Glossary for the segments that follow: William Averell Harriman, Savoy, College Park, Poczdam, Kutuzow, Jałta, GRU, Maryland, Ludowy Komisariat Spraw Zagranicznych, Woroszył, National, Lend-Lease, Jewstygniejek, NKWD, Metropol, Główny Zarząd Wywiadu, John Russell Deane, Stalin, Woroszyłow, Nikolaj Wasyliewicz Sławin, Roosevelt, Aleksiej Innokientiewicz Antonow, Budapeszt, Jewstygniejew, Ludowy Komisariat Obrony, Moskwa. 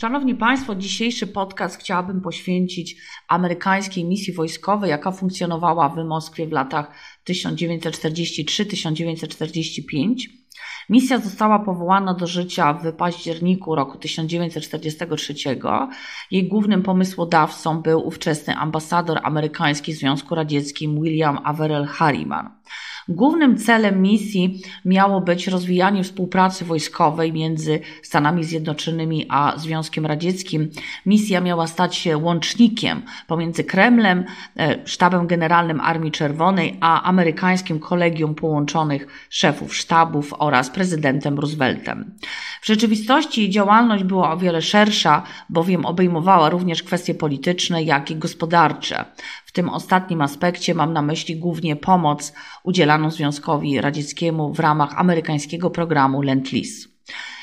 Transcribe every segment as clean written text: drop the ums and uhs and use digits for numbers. Szanowni Państwo, dzisiejszy podcast chciałabym poświęcić amerykańskiej misji wojskowej, jaka funkcjonowała w Moskwie w latach 1943-1945. Misja została powołana do życia w październiku roku 1943. Jej głównym pomysłodawcą był ówczesny ambasador amerykański w Związku Radzieckim William Averell Harriman. Głównym celem misji miało być rozwijanie współpracy wojskowej między Stanami Zjednoczonymi a Związkiem Radzieckim. Misja miała stać się łącznikiem pomiędzy Kremlem, Sztabem Generalnym Armii Czerwonej a amerykańskim kolegium połączonych szefów sztabów oraz prezydentem Rooseveltem. W rzeczywistości jej działalność była o wiele szersza, bowiem obejmowała również kwestie polityczne, jak i gospodarcze. W tym ostatnim aspekcie mam na myśli głównie pomoc udzielaną Związkowi Radzieckiemu w ramach amerykańskiego programu Lend-Lease.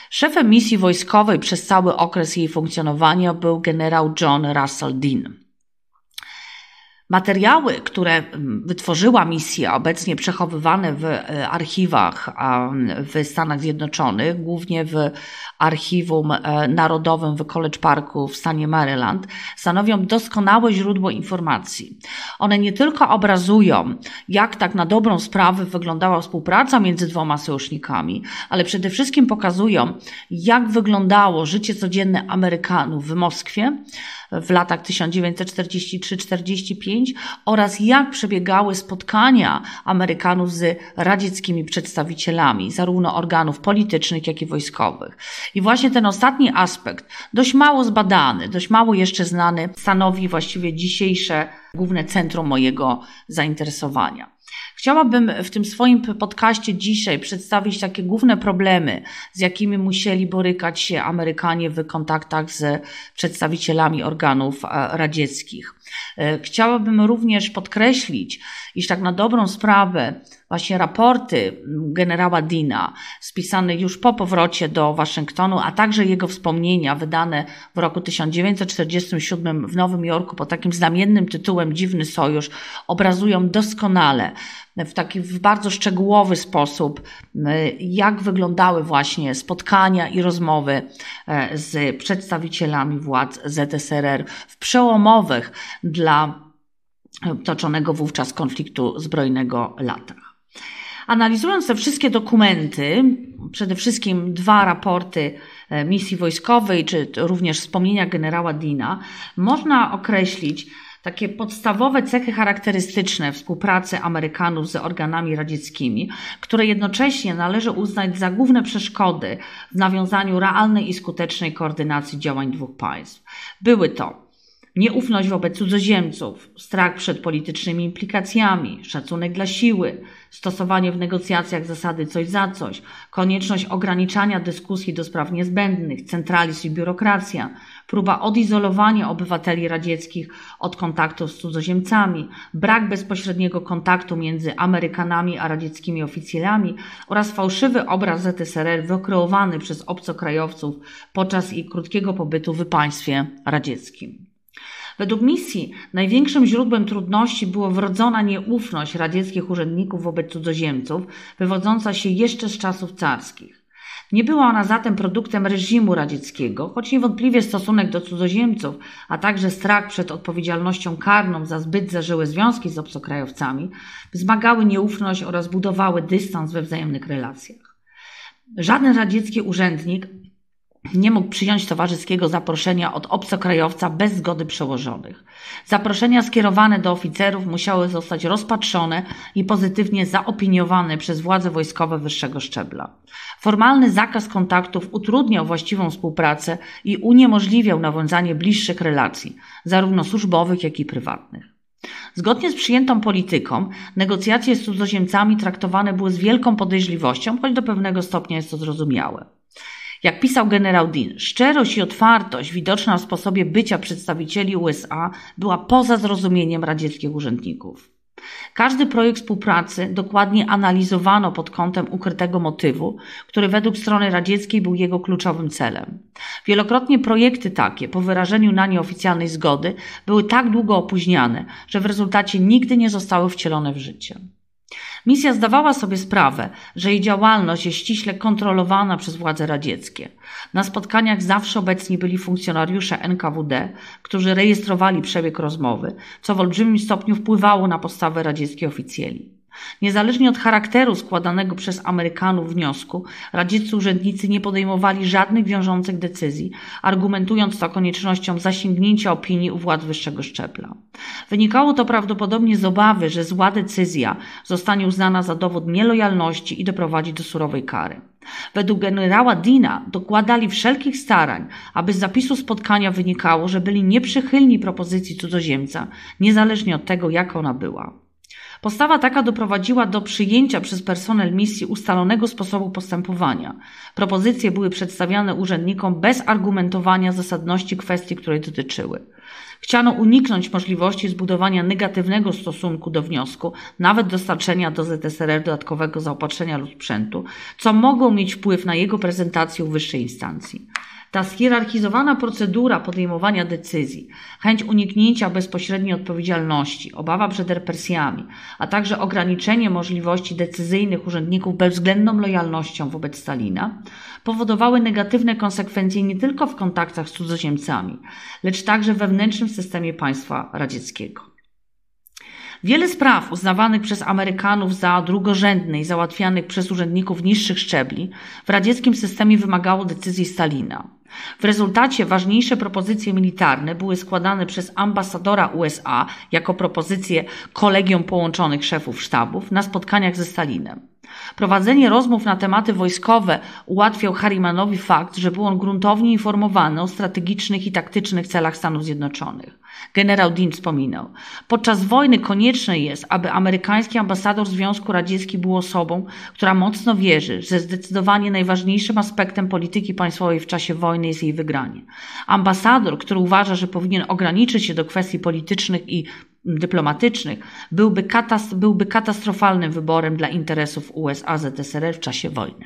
Szefem misji wojskowej przez cały okres jej funkcjonowania był generał John Russell Deane. Materiały, które wytworzyła misja, obecnie przechowywane w archiwach w Stanach Zjednoczonych, głównie w Archiwum Narodowym w College Parku w stanie Maryland, stanowią doskonałe źródło informacji. One nie tylko obrazują, jak tak na dobrą sprawę wyglądała współpraca między dwoma sojusznikami, ale przede wszystkim pokazują, jak wyglądało życie codzienne Amerykanów w Moskwie w latach 1943-45, oraz jak przebiegały spotkania Amerykanów z radzieckimi przedstawicielami, zarówno organów politycznych, jak i wojskowych. I właśnie ten ostatni aspekt, dość mało zbadany, dość mało jeszcze znany, stanowi właściwie dzisiejsze główne centrum mojego zainteresowania. Chciałabym w tym swoim podcaście dzisiaj przedstawić takie główne problemy, z jakimi musieli borykać się Amerykanie w kontaktach z przedstawicielami organów radzieckich. Chciałabym również podkreślić, iż tak na dobrą sprawę właśnie raporty generała Deane'a, spisane już po powrocie do Waszyngtonu, a także jego wspomnienia wydane w roku 1947 w Nowym Jorku pod takim znamiennym tytułem Dziwny Sojusz, obrazują doskonale, w taki bardzo szczegółowy sposób, jak wyglądały właśnie spotkania i rozmowy z przedstawicielami władz ZSRR w przełomowych dla toczonego wówczas konfliktu zbrojnego latach. Analizując te wszystkie dokumenty, przede wszystkim dwa raporty misji wojskowej, czy również wspomnienia generała Deane'a, można określić takie podstawowe cechy charakterystyczne współpracy Amerykanów z organami radzieckimi, które jednocześnie należy uznać za główne przeszkody w nawiązaniu realnej i skutecznej koordynacji działań dwóch państw. Były to nieufność wobec cudzoziemców, strach przed politycznymi implikacjami, szacunek dla siły, stosowanie w negocjacjach zasady coś za coś, konieczność ograniczania dyskusji do spraw niezbędnych, centralizm i biurokracja, próba odizolowania obywateli radzieckich od kontaktów z cudzoziemcami, brak bezpośredniego kontaktu między Amerykanami a radzieckimi oficjalami oraz fałszywy obraz ZSRR wykreowany przez obcokrajowców podczas ich krótkiego pobytu w państwie radzieckim. Według misji największym źródłem trudności była wrodzona nieufność radzieckich urzędników wobec cudzoziemców, wywodząca się jeszcze z czasów carskich. Nie była ona zatem produktem reżimu radzieckiego, choć niewątpliwie stosunek do cudzoziemców, a także strach przed odpowiedzialnością karną za zbyt zażyłe związki z obcokrajowcami, wzmagały nieufność oraz budowały dystans we wzajemnych relacjach. Żaden radziecki urzędnik nie mógł przyjąć towarzyskiego zaproszenia od obcokrajowca bez zgody przełożonych. Zaproszenia skierowane do oficerów musiały zostać rozpatrzone i pozytywnie zaopiniowane przez władze wojskowe wyższego szczebla. Formalny zakaz kontaktów utrudniał właściwą współpracę i uniemożliwiał nawiązanie bliższych relacji, zarówno służbowych, jak i prywatnych. Zgodnie z przyjętą polityką, negocjacje z cudzoziemcami traktowane były z wielką podejrzliwością, choć do pewnego stopnia jest to zrozumiałe. Jak pisał generał Deane, szczerość i otwartość widoczna w sposobie bycia przedstawicieli USA była poza zrozumieniem radzieckich urzędników. Każdy projekt współpracy dokładnie analizowano pod kątem ukrytego motywu, który według strony radzieckiej był jego kluczowym celem. Wielokrotnie projekty takie, po wyrażeniu na nie oficjalnej zgody, były tak długo opóźniane, że w rezultacie nigdy nie zostały wcielone w życie. Misja zdawała sobie sprawę, że jej działalność jest ściśle kontrolowana przez władze radzieckie. Na spotkaniach zawsze obecni byli funkcjonariusze NKWD, którzy rejestrowali przebieg rozmowy, co w olbrzymim stopniu wpływało na postawę radzieckich oficjeli. Niezależnie od charakteru składanego przez Amerykanów wniosku, radzieccy urzędnicy nie podejmowali żadnych wiążących decyzji, argumentując to koniecznością zasięgnięcia opinii u władz wyższego szczebla. Wynikało to prawdopodobnie z obawy, że zła decyzja zostanie uznana za dowód nielojalności i doprowadzi do surowej kary. Według generała Deane'a dokładali wszelkich starań, aby z zapisu spotkania wynikało, że byli nieprzychylni propozycji cudzoziemca, niezależnie od tego, jaka ona była. Postawa taka doprowadziła do przyjęcia przez personel misji ustalonego sposobu postępowania. Propozycje były przedstawiane urzędnikom bez argumentowania zasadności kwestii, której dotyczyły. Chciano uniknąć możliwości zbudowania negatywnego stosunku do wniosku, nawet dostarczenia do ZSRR dodatkowego zaopatrzenia lub sprzętu, co mogło mieć wpływ na jego prezentację w wyższej instancji. Ta zhierarchizowana procedura podejmowania decyzji, chęć uniknięcia bezpośredniej odpowiedzialności, obawa przed represjami, a także ograniczenie możliwości decyzyjnych urzędników bezwzględną lojalnością wobec Stalina powodowały negatywne konsekwencje nie tylko w kontaktach z cudzoziemcami, lecz także w wewnętrznym systemie państwa radzieckiego. Wiele spraw uznawanych przez Amerykanów za drugorzędne i załatwianych przez urzędników niższych szczebli w radzieckim systemie wymagało decyzji Stalina. W rezultacie ważniejsze propozycje militarne były składane przez ambasadora USA jako propozycje kolegium połączonych szefów sztabów na spotkaniach ze Stalinem. Prowadzenie rozmów na tematy wojskowe ułatwiał Harrimanowi fakt, że był on gruntownie informowany o strategicznych i taktycznych celach Stanów Zjednoczonych. Generał Deane wspominał: podczas wojny konieczne jest, aby amerykański ambasador Związku Radziecki był osobą, która mocno wierzy, że zdecydowanie najważniejszym aspektem polityki państwowej w czasie wojny jest jej wygranie. Ambasador, który uważa, że powinien ograniczyć się do kwestii politycznych i dyplomatycznych, byłby katastrofalnym wyborem dla interesów USA-ZSRR w czasie wojny.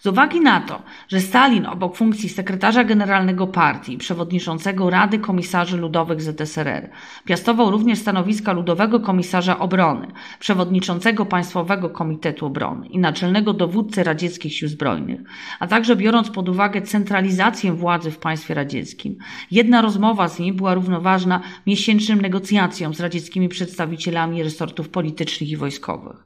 Z uwagi na to, że Stalin obok funkcji sekretarza generalnego partii i przewodniczącego Rady Komisarzy Ludowych ZSRR piastował również stanowiska Ludowego Komisarza Obrony, przewodniczącego Państwowego Komitetu Obrony i naczelnego dowódcy radzieckich sił zbrojnych, a także biorąc pod uwagę centralizację władzy w państwie radzieckim, jedna rozmowa z nim była równoważna miesięcznym negocjacjom z radzieckimi przedstawicielami resortów politycznych i wojskowych.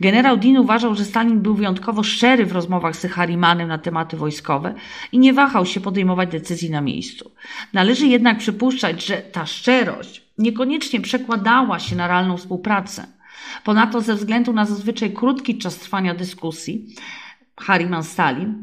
Generał Deane uważał, że Stalin był wyjątkowo szczery w rozmowach z Harrimanem na tematy wojskowe i nie wahał się podejmować decyzji na miejscu. Należy jednak przypuszczać, że ta szczerość niekoniecznie przekładała się na realną współpracę. Ponadto ze względu na zazwyczaj krótki czas trwania dyskusji Harriman-Stalin,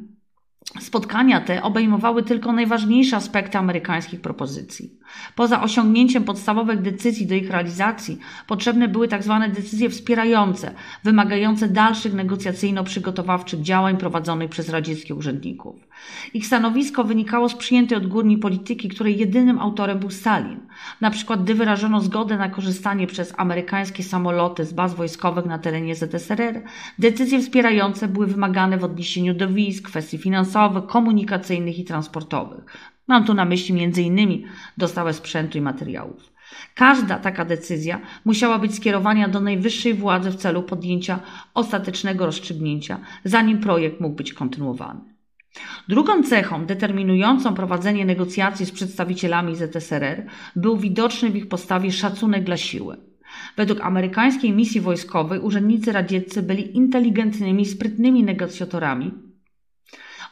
spotkania te obejmowały tylko najważniejsze aspekty amerykańskich propozycji. Poza osiągnięciem podstawowych decyzji do ich realizacji potrzebne były tzw. decyzje wspierające, wymagające dalszych negocjacyjno-przygotowawczych działań prowadzonych przez radzieckich urzędników. Ich stanowisko wynikało z przyjętej odgórnie polityki, której jedynym autorem był Stalin. Na przykład gdy wyrażono zgodę na korzystanie przez amerykańskie samoloty z baz wojskowych na terenie ZSRR, decyzje wspierające były wymagane w odniesieniu do wiz, kwestii finansowych, komunikacyjnych i transportowych. Mam tu na myśli m.in. dostawę sprzętu i materiałów. Każda taka decyzja musiała być skierowana do najwyższej władzy w celu podjęcia ostatecznego rozstrzygnięcia, zanim projekt mógł być kontynuowany. Drugą cechą determinującą prowadzenie negocjacji z przedstawicielami ZSRR był widoczny w ich postawie szacunek dla siły. Według amerykańskiej misji wojskowej urzędnicy radzieccy byli inteligentnymi, sprytnymi negocjatorami,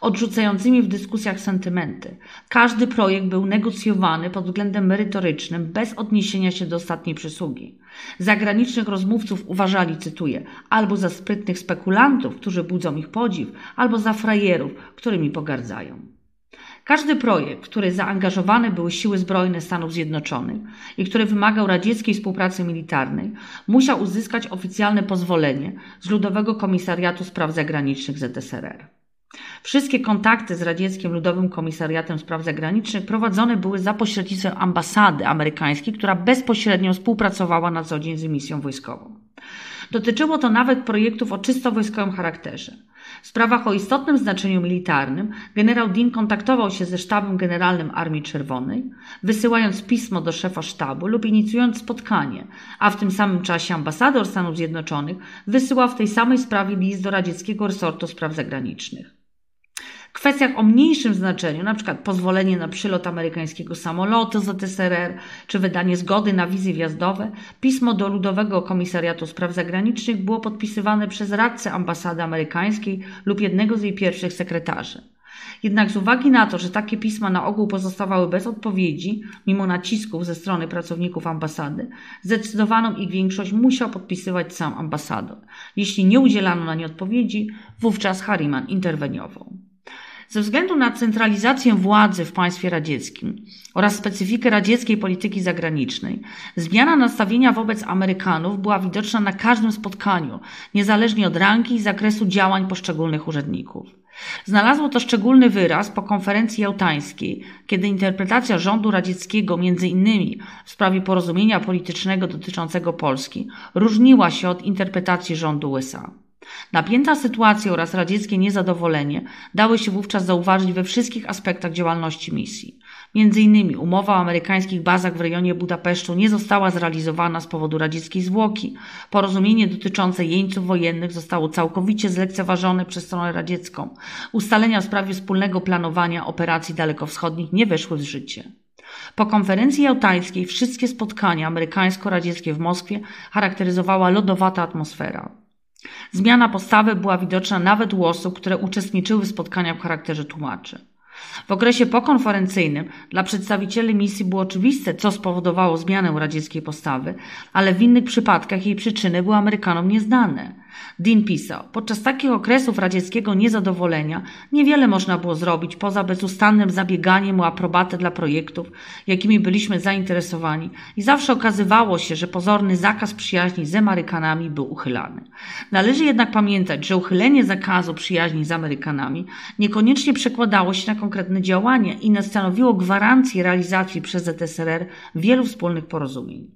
odrzucającymi w dyskusjach sentymenty. Każdy projekt był negocjowany pod względem merytorycznym, bez odniesienia się do ostatniej przysługi. Zagranicznych rozmówców uważali, cytuję, albo za sprytnych spekulantów, którzy budzą ich podziw, albo za frajerów, którymi pogardzają. Każdy projekt, w który zaangażowane były siły zbrojne Stanów Zjednoczonych i który wymagał radzieckiej współpracy militarnej, musiał uzyskać oficjalne pozwolenie z Ludowego Komisariatu Spraw Zagranicznych ZSRR. Wszystkie kontakty z radzieckim Ludowym Komisariatem Spraw Zagranicznych prowadzone były za pośrednictwem ambasady amerykańskiej, która bezpośrednio współpracowała na co dzień z misją wojskową. Dotyczyło to nawet projektów o czysto wojskowym charakterze. W sprawach o istotnym znaczeniu militarnym generał Deane kontaktował się ze sztabem generalnym Armii Czerwonej, wysyłając pismo do szefa sztabu lub inicjując spotkanie, a w tym samym czasie ambasador Stanów Zjednoczonych wysyłał w tej samej sprawie list do radzieckiego resortu spraw zagranicznych. W kwestiach o mniejszym znaczeniu, np. pozwolenie na przylot amerykańskiego samolotu z ZSRR czy wydanie zgody na wizy wjazdowe, pismo do Ludowego Komisariatu Spraw Zagranicznych było podpisywane przez radcę ambasady amerykańskiej lub jednego z jej pierwszych sekretarzy. Jednak z uwagi na to, że takie pisma na ogół pozostawały bez odpowiedzi, mimo nacisków ze strony pracowników ambasady, zdecydowaną ich większość musiał podpisywać sam ambasador. Jeśli nie udzielano na nie odpowiedzi, wówczas Harriman interweniował. Ze względu na centralizację władzy w państwie radzieckim oraz specyfikę radzieckiej polityki zagranicznej, zmiana nastawienia wobec Amerykanów była widoczna na każdym spotkaniu, niezależnie od rangi i zakresu działań poszczególnych urzędników. Znalazło to szczególny wyraz po konferencji jałtańskiej, kiedy interpretacja rządu radzieckiego m.in. w sprawie porozumienia politycznego dotyczącego Polski różniła się od interpretacji rządu USA. Napięta sytuacja oraz radzieckie niezadowolenie dały się wówczas zauważyć we wszystkich aspektach działalności misji. Między innymi umowa o amerykańskich bazach w rejonie Budapesztu nie została zrealizowana z powodu radzieckiej zwłoki. Porozumienie dotyczące jeńców wojennych zostało całkowicie zlekceważone przez stronę radziecką. Ustalenia w sprawie wspólnego planowania operacji dalekowschodnich nie weszły w życie. Po konferencji jałtańskiej wszystkie spotkania amerykańsko-radzieckie w Moskwie charakteryzowała lodowata atmosfera. Zmiana postawy była widoczna nawet u osób, które uczestniczyły w spotkaniach w charakterze tłumaczy. W okresie pokonferencyjnym dla przedstawicieli misji było oczywiste, co spowodowało zmianę radzieckiej postawy, ale w innych przypadkach jej przyczyny były Amerykanom nieznane. Deane pisał: podczas takich okresów radzieckiego niezadowolenia niewiele można było zrobić poza bezustannym zabieganiem o aprobatę dla projektów, jakimi byliśmy zainteresowani, i zawsze okazywało się, że pozorny zakaz przyjaźni z Amerykanami był uchylany. Należy jednak pamiętać, że uchylenie zakazu przyjaźni z Amerykanami niekoniecznie przekładało się na konkretne działania i nie stanowiło gwarancji realizacji przez ZSRR wielu wspólnych porozumień.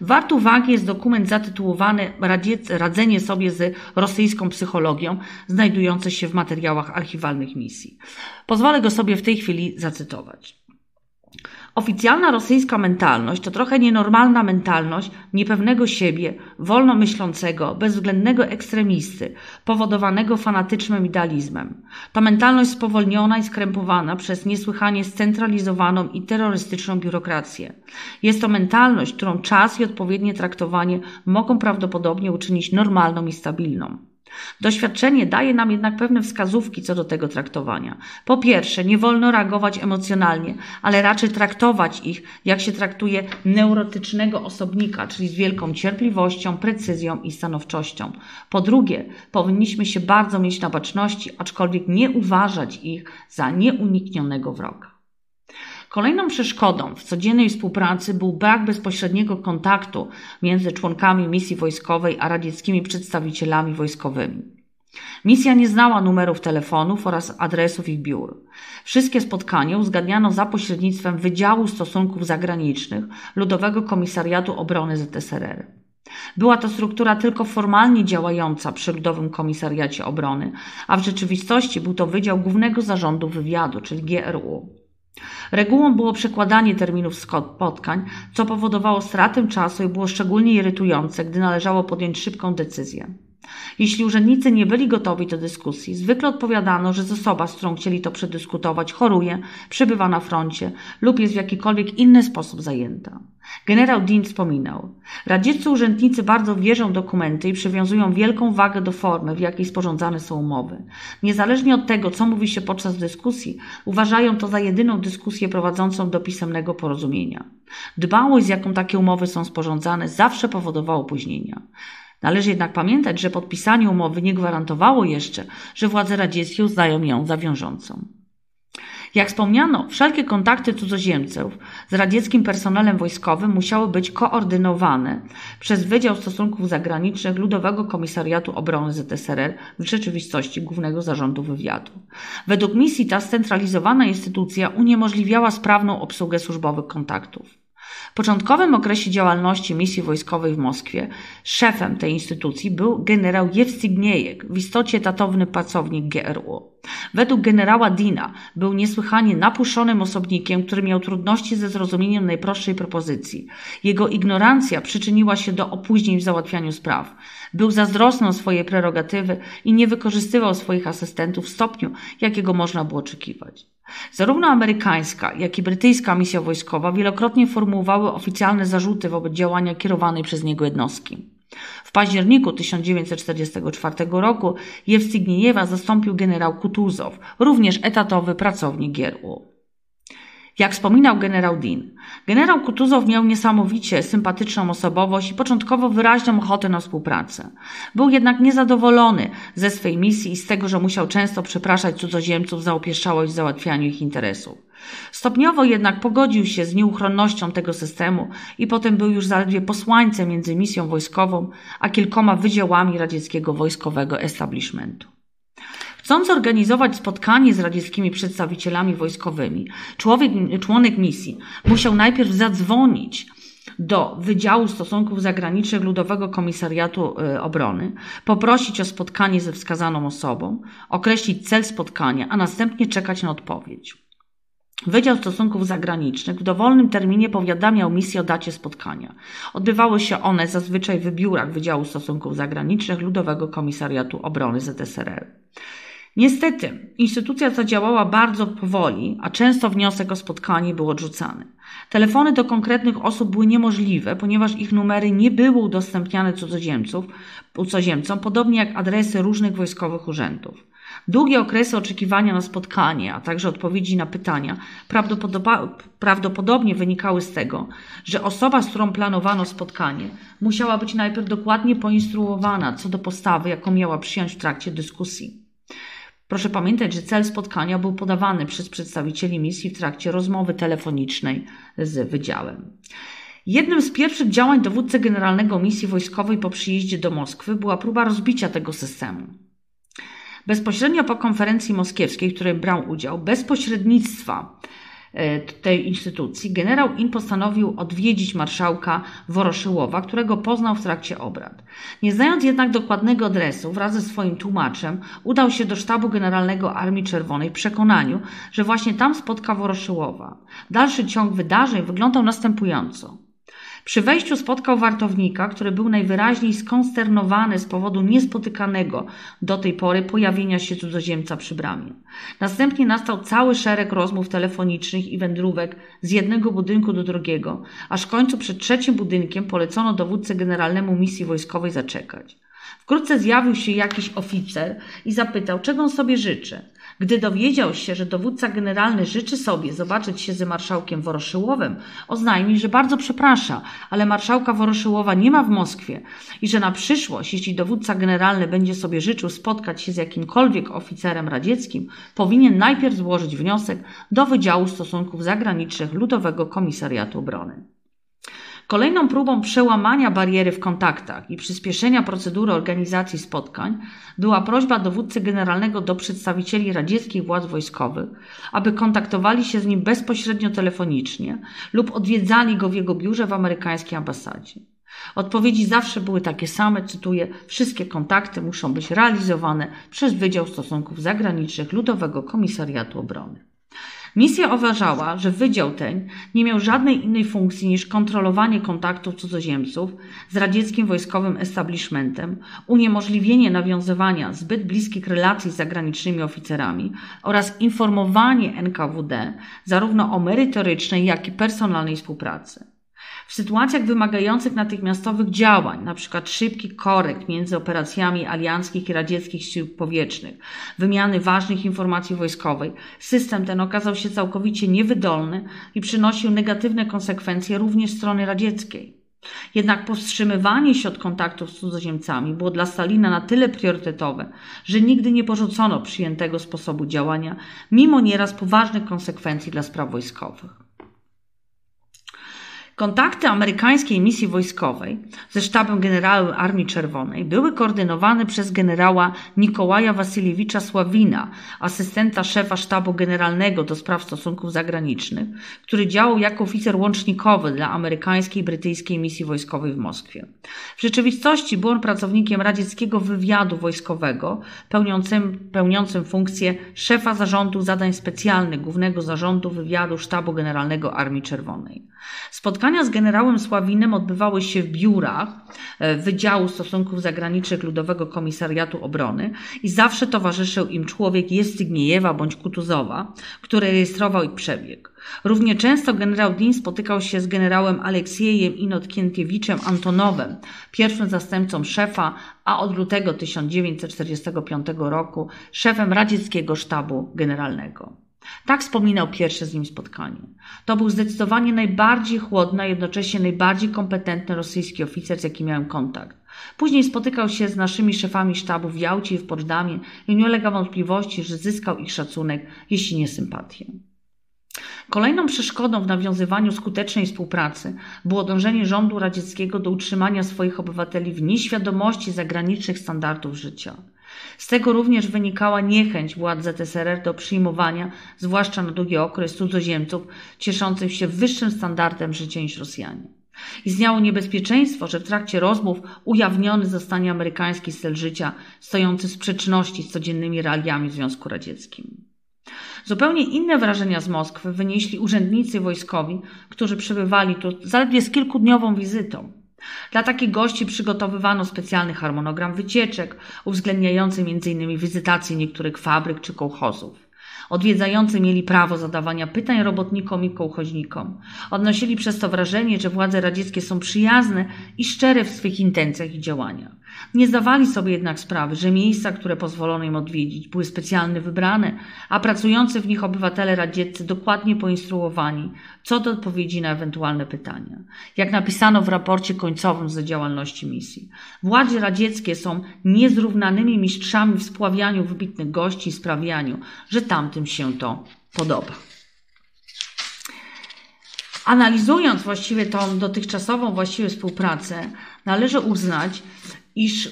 Wart uwagi jest dokument zatytułowany Radzenie sobie z rosyjską psychologią, znajdujący się w materiałach archiwalnych misji. Pozwolę go sobie w tej chwili zacytować. Oficjalna rosyjska mentalność to trochę nienormalna mentalność niepewnego siebie, wolnomyślącego, bezwzględnego ekstremisty, powodowanego fanatycznym idealizmem. To mentalność spowolniona i skrępowana przez niesłychanie scentralizowaną i terrorystyczną biurokrację. Jest to mentalność, którą czas i odpowiednie traktowanie mogą prawdopodobnie uczynić normalną i stabilną. Doświadczenie daje nam jednak pewne wskazówki co do tego traktowania. Po pierwsze, nie wolno reagować emocjonalnie, ale raczej traktować ich, jak się traktuje neurotycznego osobnika, czyli z wielką cierpliwością, precyzją i stanowczością. Po drugie, powinniśmy się bardzo mieć na baczności, aczkolwiek nie uważać ich za nieuniknionego wroga. Kolejną przeszkodą w codziennej współpracy był brak bezpośredniego kontaktu między członkami misji wojskowej a radzieckimi przedstawicielami wojskowymi. Misja nie znała numerów telefonów oraz adresów ich biur. Wszystkie spotkania uzgadniano za pośrednictwem Wydziału Stosunków Zagranicznych Ludowego Komisariatu Obrony ZSRR. Była to struktura tylko formalnie działająca przy Ludowym Komisariacie Obrony, a w rzeczywistości był to Wydział Głównego Zarządu Wywiadu, czyli GRU. Regułą było przekładanie terminów spotkań, co powodowało stratę czasu i było szczególnie irytujące, gdy należało podjąć szybką decyzję. Jeśli urzędnicy nie byli gotowi do dyskusji, zwykle odpowiadano, że osoba, z którą chcieli to przedyskutować, choruje, przebywa na froncie lub jest w jakikolwiek inny sposób zajęta. Generał Deane wspominał: radzieccy urzędnicy bardzo wierzą w dokumenty i przywiązują wielką wagę do formy, w jakiej sporządzane są umowy. Niezależnie od tego, co mówi się podczas dyskusji, uważają to za jedyną dyskusję prowadzącą do pisemnego porozumienia. Dbałość, z jaką takie umowy są sporządzane, zawsze powodowała opóźnienia. Należy jednak pamiętać, że podpisanie umowy nie gwarantowało jeszcze, że władze radzieckie uznają ją za wiążącą. Jak wspomniano, wszelkie kontakty cudzoziemców z radzieckim personelem wojskowym musiały być koordynowane przez Wydział Stosunków Zagranicznych Ludowego Komisariatu Obrony ZSRR, w rzeczywistości Głównego Zarządu Wywiadu. Według misji ta scentralizowana instytucja uniemożliwiała sprawną obsługę służbowych kontaktów. W początkowym okresie działalności misji wojskowej w Moskwie szefem tej instytucji był generał Jewstygniejek, w istocie etatowny pracownik GRU. Według generała Deane'a był niesłychanie napuszonym osobnikiem, który miał trudności ze zrozumieniem najprostszej propozycji. Jego ignorancja przyczyniła się do opóźnień w załatwianiu spraw. Był zazdrosny o swoje prerogatywy i nie wykorzystywał swoich asystentów w stopniu, jakiego można było oczekiwać. Zarówno amerykańska, jak i brytyjska misja wojskowa wielokrotnie formułowały oficjalne zarzuty wobec działania kierowanej przez niego jednostki. W październiku 1944 roku Jewstygniejewa zastąpił generał Kutuzow, również etatowy pracownik GRU. Jak wspominał generał Deane, generał Kutuzow miał niesamowicie sympatyczną osobowość i początkowo wyraźną ochotę na współpracę. Był jednak niezadowolony ze swej misji i z tego, że musiał często przepraszać cudzoziemców za opieszałość w załatwianiu ich interesów. Stopniowo jednak pogodził się z nieuchronnością tego systemu i potem był już zaledwie posłańcem między misją wojskową a kilkoma wydziałami radzieckiego wojskowego establishmentu. Chcąc zorganizować spotkanie z radzieckimi przedstawicielami wojskowymi, członek misji musiał najpierw zadzwonić do Wydziału Stosunków Zagranicznych Ludowego Komisariatu Obrony, poprosić o spotkanie ze wskazaną osobą, określić cel spotkania, a następnie czekać na odpowiedź. Wydział Stosunków Zagranicznych w dowolnym terminie powiadamiał misję o dacie spotkania. Odbywały się one zazwyczaj w biurach Wydziału Stosunków Zagranicznych Ludowego Komisariatu Obrony ZSRR. Niestety, instytucja ta działała bardzo powoli, a często wniosek o spotkanie był odrzucany. Telefony do konkretnych osób były niemożliwe, ponieważ ich numery nie były udostępniane cudzoziemcom, podobnie jak adresy różnych wojskowych urzędów. Długie okresy oczekiwania na spotkanie, a także odpowiedzi na pytania prawdopodobnie wynikały z tego, że osoba, z którą planowano spotkanie, musiała być najpierw dokładnie poinstruowana co do postawy, jaką miała przyjąć w trakcie dyskusji. Proszę pamiętać, że cel spotkania był podawany przez przedstawicieli misji w trakcie rozmowy telefonicznej z wydziałem. Jednym z pierwszych działań dowódcy generalnego misji wojskowej po przyjeździe do Moskwy była próba rozbicia tego systemu. Bezpośrednio po konferencji moskiewskiej, w której brał udział, bez pośrednictwa tej instytucji, generał In postanowił odwiedzić marszałka Woroszyłowa, którego poznał w trakcie obrad. Nie znając jednak dokładnego adresu, wraz ze swoim tłumaczem udał się do sztabu generalnego Armii Czerwonej w przekonaniu, że właśnie tam spotka Woroszyłowa. Dalszy ciąg wydarzeń wyglądał następująco. Przy wejściu spotkał wartownika, który był najwyraźniej skonsternowany z powodu niespotykanego do tej pory pojawienia się cudzoziemca przy bramie. Następnie nastał cały szereg rozmów telefonicznych i wędrówek z jednego budynku do drugiego, aż w końcu przed trzecim budynkiem polecono dowódcy generalnemu misji wojskowej zaczekać. Wkrótce zjawił się jakiś oficer i zapytał, czego on sobie życzy. Gdy dowiedział się, że dowódca generalny życzy sobie zobaczyć się z marszałkiem Woroszyłowem, oznajmił, że bardzo przeprasza, ale marszałka Woroszyłowa nie ma w Moskwie i że na przyszłość, jeśli dowódca generalny będzie sobie życzył spotkać się z jakimkolwiek oficerem radzieckim, powinien najpierw złożyć wniosek do Wydziału Stosunków Zagranicznych Ludowego Komisariatu Obrony. Kolejną próbą przełamania bariery w kontaktach i przyspieszenia procedury organizacji spotkań była prośba dowódcy generalnego do przedstawicieli radzieckich władz wojskowych, aby kontaktowali się z nim bezpośrednio telefonicznie lub odwiedzali go w jego biurze w amerykańskiej ambasadzie. Odpowiedzi zawsze były takie same, cytuję, wszystkie kontakty muszą być realizowane przez Wydział Stosunków Zagranicznych Ludowego Komisariatu Obrony. Misja uważała, że wydział ten nie miał żadnej innej funkcji niż kontrolowanie kontaktów cudzoziemców z radzieckim wojskowym establishmentem, uniemożliwienie nawiązywania zbyt bliskich relacji z zagranicznymi oficerami oraz informowanie NKWD zarówno o merytorycznej, jak i personalnej współpracy. W sytuacjach wymagających natychmiastowych działań, np. szybkich korekt między operacjami alianckich i radzieckich sił powietrznych, wymiany ważnych informacji wojskowej, system ten okazał się całkowicie niewydolny i przynosił negatywne konsekwencje również strony radzieckiej. Jednak powstrzymywanie się od kontaktów z cudzoziemcami było dla Stalina na tyle priorytetowe, że nigdy nie porzucono przyjętego sposobu działania, mimo nieraz poważnych konsekwencji dla spraw wojskowych. Kontakty amerykańskiej misji wojskowej ze sztabem generała Armii Czerwonej były koordynowane przez generała Nikolaja Wasyliewicza Sławina, asystenta szefa sztabu generalnego do spraw stosunków zagranicznych, który działał jako oficer łącznikowy dla amerykańskiej i brytyjskiej misji wojskowej w Moskwie. W rzeczywistości był on pracownikiem radzieckiego wywiadu wojskowego, pełniącym funkcję szefa zarządu zadań specjalnych Głównego Zarządu Wywiadu Sztabu Generalnego Armii Czerwonej. Spotkania z generałem Sławinem odbywały się w biurach Wydziału Stosunków Zagranicznych Ludowego Komisariatu Obrony i zawsze towarzyszył im człowiek Jewstygniejewa bądź Kutuzowa, który rejestrował ich przebieg. Równie często generał Deane spotykał się z generałem Aleksiejem Innokientiewiczem Antonowem, pierwszym zastępcą szefa, a od lutego 1945 roku szefem radzieckiego sztabu generalnego. Tak wspominał pierwsze z nim spotkanie. To był zdecydowanie najbardziej chłodny, a jednocześnie najbardziej kompetentny rosyjski oficer, z jakim miałem kontakt. Później spotykał się z naszymi szefami sztabu w Jałcie i w Poczdamie i nie ulega wątpliwości, że zyskał ich szacunek, jeśli nie sympatię. Kolejną przeszkodą w nawiązywaniu skutecznej współpracy było dążenie rządu radzieckiego do utrzymania swoich obywateli w nieświadomości zagranicznych standardów życia. Z tego również wynikała niechęć władz ZSRR do przyjmowania, zwłaszcza na długi okres, cudzoziemców cieszących się wyższym standardem życia niż Rosjanie. Istniało niebezpieczeństwo, że w trakcie rozmów ujawniony zostanie amerykański styl życia stojący w sprzeczności z codziennymi realiami Związku Radzieckim. Zupełnie inne wrażenia z Moskwy wynieśli urzędnicy wojskowi, którzy przybywali tu zaledwie z kilkudniową wizytą. Dla takich gości przygotowywano specjalny harmonogram wycieczek, uwzględniający m.in. wizytację niektórych fabryk czy kołchozów. Odwiedzający mieli prawo zadawania pytań robotnikom i kołchoźnikom. Odnosili przez to wrażenie, że władze radzieckie są przyjazne i szczere w swych intencjach i działaniach. Nie zdawali sobie jednak sprawy, że miejsca, które pozwolono im odwiedzić, były specjalnie wybrane, a pracujący w nich obywatele radzieccy dokładnie poinstruowani co do odpowiedzi na ewentualne pytania. Jak napisano w raporcie końcowym z działalności misji, władze radzieckie są niezrównanymi mistrzami w spławianiu wybitnych gości i sprawianiu, że tamtym się to podoba. Analizując właściwie tą dotychczasową współpracę, należy uznać, iż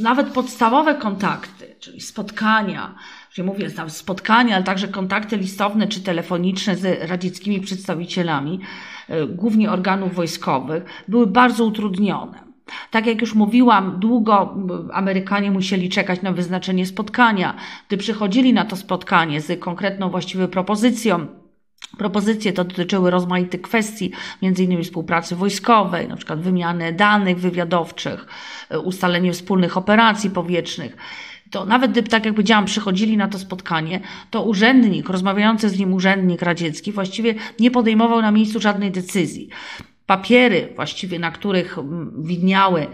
nawet podstawowe kontakty, czyli spotkania, czyli mówię tam spotkania, ale także kontakty listowne czy telefoniczne z radzieckimi przedstawicielami, głównie organów wojskowych, były bardzo utrudnione. Tak jak już mówiłam, długo Amerykanie musieli czekać na wyznaczenie spotkania. Gdy przychodzili na to spotkanie z konkretną właściwą propozycją, propozycje to dotyczyły rozmaitych kwestii, m.in. współpracy wojskowej, np. wymiany danych wywiadowczych, ustalenie wspólnych operacji powietrznych. To nawet gdy, tak jak powiedziałam, przychodzili na to spotkanie, to urzędnik, rozmawiający z nim urzędnik radziecki właściwie nie podejmował na miejscu żadnej decyzji. Papiery właściwie, na których widniały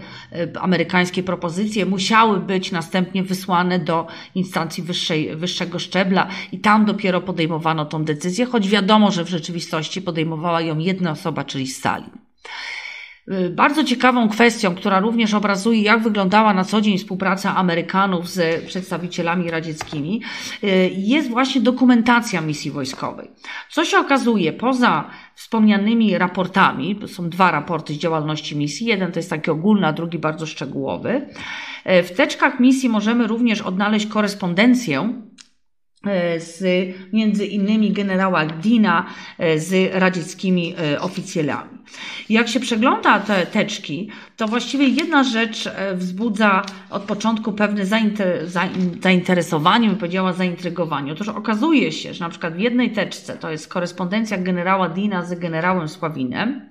amerykańskie propozycje, musiały być następnie wysłane do instancji wyższego szczebla i tam dopiero podejmowano tą decyzję, choć wiadomo, że w rzeczywistości podejmowała ją jedna osoba, czyli Stalin. Bardzo ciekawą kwestią, która również obrazuje, jak wyglądała na co dzień współpraca Amerykanów z przedstawicielami radzieckimi, jest właśnie dokumentacja misji wojskowej. Co się okazuje, poza wspomnianymi raportami, są dwa raporty z działalności misji, jeden to jest taki ogólny, a drugi bardzo szczegółowy, w teczkach misji możemy również odnaleźć korespondencję z między innymi generała Deana z radzieckimi oficjalami. Jak się przegląda te teczki, to właściwie jedna rzecz wzbudza od początku pewne zainteresowanie, bym powiedziała zaintrygowanie. Otóż okazuje się, że na przykład w jednej teczce, to jest korespondencja generała Deana z generałem Sławinem,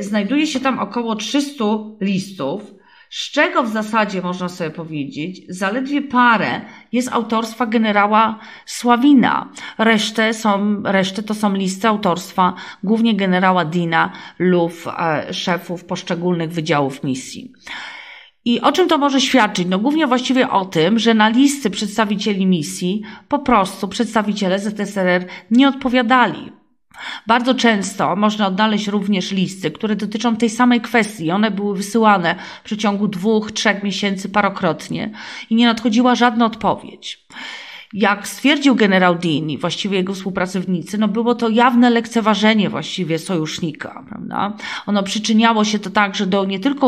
znajduje się tam około 300 listów, z czego w zasadzie można sobie powiedzieć, zaledwie parę jest autorstwa generała Sławina. Resztę to są listy autorstwa głównie generała Deana lub szefów poszczególnych wydziałów misji. I o czym to może świadczyć? No głównie właściwie o tym, że na listy przedstawicieli misji po prostu przedstawiciele ZSRR nie odpowiadali. Bardzo często można odnaleźć również listy, które dotyczą tej samej kwestii. One były wysyłane w przeciągu 2-3 miesięcy parokrotnie i nie nadchodziła żadna odpowiedź. Jak stwierdził generał Deane i właściwie jego współpracownicy, no było to jawne lekceważenie właściwie sojusznika, prawda? Ono przyczyniało się to także do nie tylko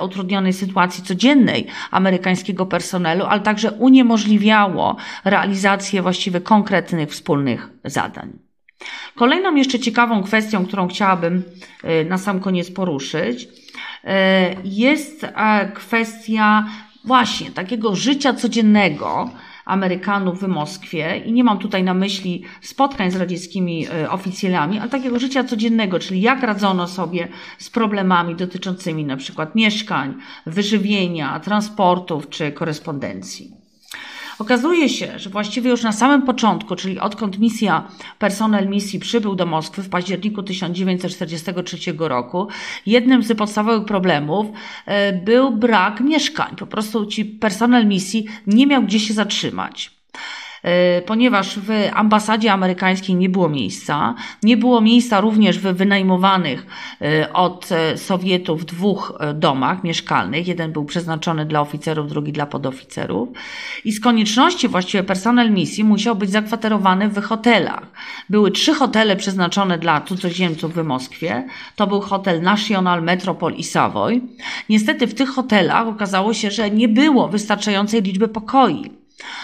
utrudnionej sytuacji codziennej amerykańskiego personelu, ale także uniemożliwiało realizację właściwie konkretnych wspólnych zadań. Kolejną jeszcze ciekawą kwestią, którą chciałabym na sam koniec poruszyć, jest kwestia właśnie takiego życia codziennego Amerykanów w Moskwie, i nie mam tutaj na myśli spotkań z radzieckimi oficjalami, ale takiego życia codziennego, czyli jak radzono sobie z problemami dotyczącymi na przykład mieszkań, wyżywienia, transportów czy korespondencji. Okazuje się, że właściwie już na samym początku, czyli odkąd personel misji przybył do Moskwy w październiku 1943 roku, jednym z podstawowych problemów był brak mieszkań. Po prostu personel misji nie miał gdzie się zatrzymać, ponieważ w ambasadzie amerykańskiej nie było miejsca. Nie było miejsca również w wynajmowanych od Sowietów dwóch domach mieszkalnych. Jeden był przeznaczony dla oficerów, drugi dla podoficerów. I z konieczności właściwie personel misji musiał być zakwaterowany w hotelach. Były 3 hotele przeznaczone dla cudzoziemców w Moskwie. To był hotel National, Metropol i Savoy. Niestety w tych hotelach okazało się, że nie było wystarczającej liczby pokoi.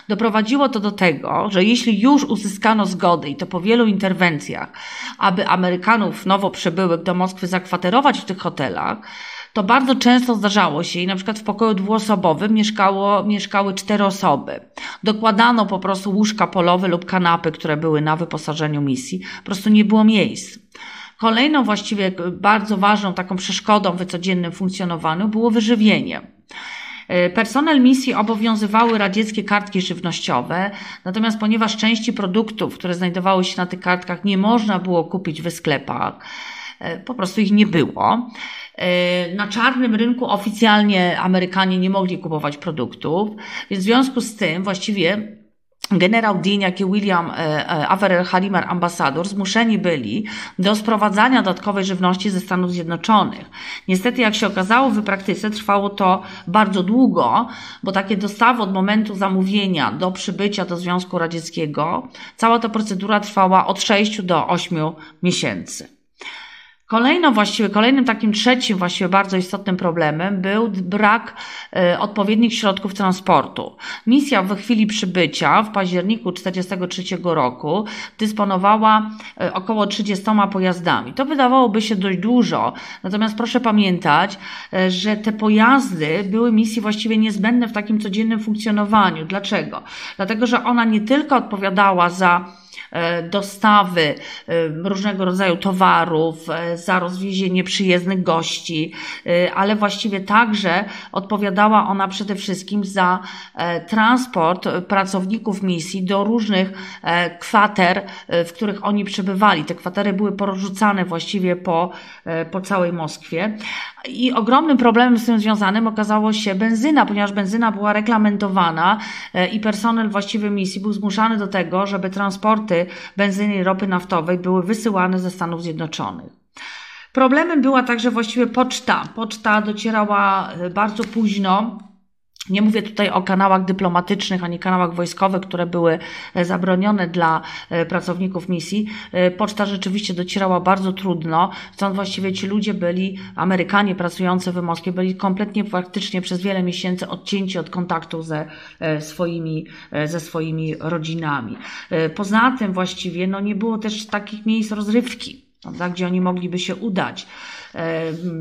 Doprowadziło to do tego, że jeśli już uzyskano zgody, i to po wielu interwencjach, aby Amerykanów nowo przybyłych do Moskwy zakwaterować w tych hotelach, to bardzo często zdarzało się i na przykład w pokoju dwuosobowym mieszkały 4 osoby. Dokładano po prostu łóżka polowe lub kanapy, które były na wyposażeniu misji. Po prostu nie było miejsc. Kolejną właściwie bardzo ważną taką przeszkodą w codziennym funkcjonowaniu było wyżywienie. Personel misji obowiązywały radzieckie kartki żywnościowe, natomiast ponieważ części produktów, które znajdowały się na tych kartkach, nie można było kupić w sklepach, po prostu ich nie było. Na czarnym rynku oficjalnie Amerykanie nie mogli kupować produktów, więc w związku z tym właściwie generał Deane, jak i William Averell Harriman, ambasador, zmuszeni byli do sprowadzania dodatkowej żywności ze Stanów Zjednoczonych. Niestety, jak się okazało, w praktyce trwało to bardzo długo, bo takie dostawy od momentu zamówienia do przybycia do Związku Radzieckiego, cała ta procedura trwała od 6 do 8 miesięcy. Kolejnym, trzecim bardzo istotnym problemem był brak odpowiednich środków transportu. Misja w chwili przybycia w październiku 1943 roku dysponowała około 30 pojazdami. To wydawałoby się dość dużo, natomiast proszę pamiętać, że te pojazdy były misji właściwie niezbędne w takim codziennym funkcjonowaniu. Dlaczego? Dlatego, że ona nie tylko odpowiadała za dostawy różnego rodzaju towarów, za rozwiezienie przyjezdnych gości, ale właściwie także odpowiadała ona przede wszystkim za transport pracowników misji do różnych kwater, w których oni przebywali. Te kwatery były porozrzucane właściwie po całej Moskwie. I ogromnym problemem z tym związanym okazało się benzyna, ponieważ benzyna była reglamentowana i personel właściwy misji był zmuszany do tego, żeby transporty benzyny i ropy naftowej były wysyłane ze Stanów Zjednoczonych. Problemem była także właściwie poczta. Poczta docierała bardzo późno. Nie mówię tutaj o kanałach dyplomatycznych, ani kanałach wojskowych, które były zabronione dla pracowników misji. Poczta rzeczywiście docierała bardzo trudno, stąd właściwie ci ludzie Amerykanie pracujący w Moskwie, byli kompletnie praktycznie przez wiele miesięcy odcięci od kontaktu ze swoimi rodzinami. Poza tym właściwie nie było też takich miejsc rozrywki, gdzie oni mogliby się udać,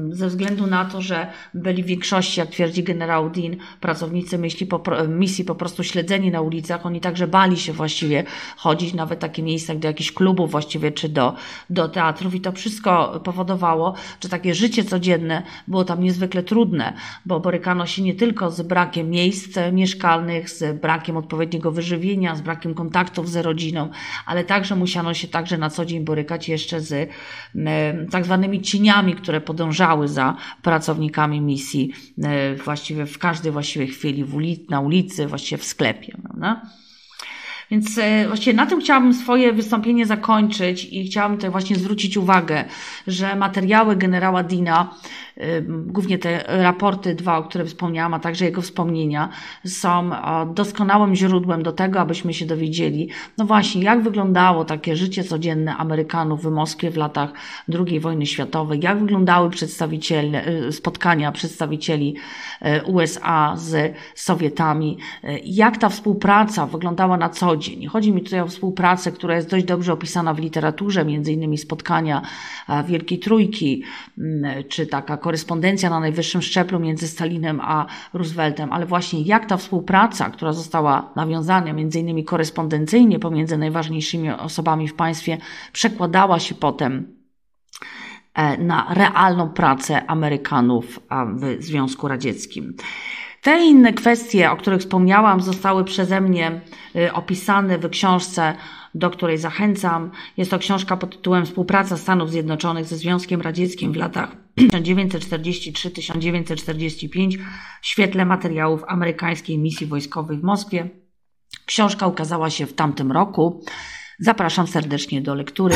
ze względu na to, że byli w większości, jak twierdzi generał Deane, pracownicy misji po prostu śledzeni na ulicach. Oni także bali się właściwie chodzić, nawet takie miejsca, do jakichś klubów właściwie, czy do teatrów, i to wszystko powodowało, że takie życie codzienne było tam niezwykle trudne, bo borykano się nie tylko z brakiem miejsc mieszkalnych, z brakiem odpowiedniego wyżywienia, z brakiem kontaktów ze rodziną, ale także musiano się na co dzień borykać jeszcze z tak zwanymi cieniami, które podążały za pracownikami misji właściwie w każdej chwili, na ulicy, w sklepie. Prawda? Więc właściwie na tym chciałabym swoje wystąpienie zakończyć i chciałabym tutaj zwrócić uwagę, że materiały generała Deane'a głównie te raporty dwa, o których wspomniałam, a także jego wspomnienia są doskonałym źródłem do tego, abyśmy się dowiedzieli, no właśnie, jak wyglądało takie życie codzienne Amerykanów w Moskwie w latach II wojny światowej, jak wyglądały spotkania przedstawicieli USA z Sowietami, jak ta współpraca wyglądała na co dzień. Chodzi mi tutaj o współpracę, która jest dość dobrze opisana w literaturze, między innymi spotkania Wielkiej Trójki, czy taka korespondencja na najwyższym szczeblu między Stalinem a Rooseveltem, ale właśnie jak ta współpraca, która została nawiązana między innymi korespondencyjnie pomiędzy najważniejszymi osobami w państwie, przekładała się potem na realną pracę Amerykanów w Związku Radzieckim. Te inne kwestie, o których wspomniałam, zostały przeze mnie opisane w książce, do której zachęcam. Jest to książka pod tytułem Współpraca Stanów Zjednoczonych ze Związkiem Radzieckim w latach 1943-1945 w świetle materiałów amerykańskiej misji wojskowej w Moskwie. Książka ukazała się w tamtym roku. Zapraszam serdecznie do lektury.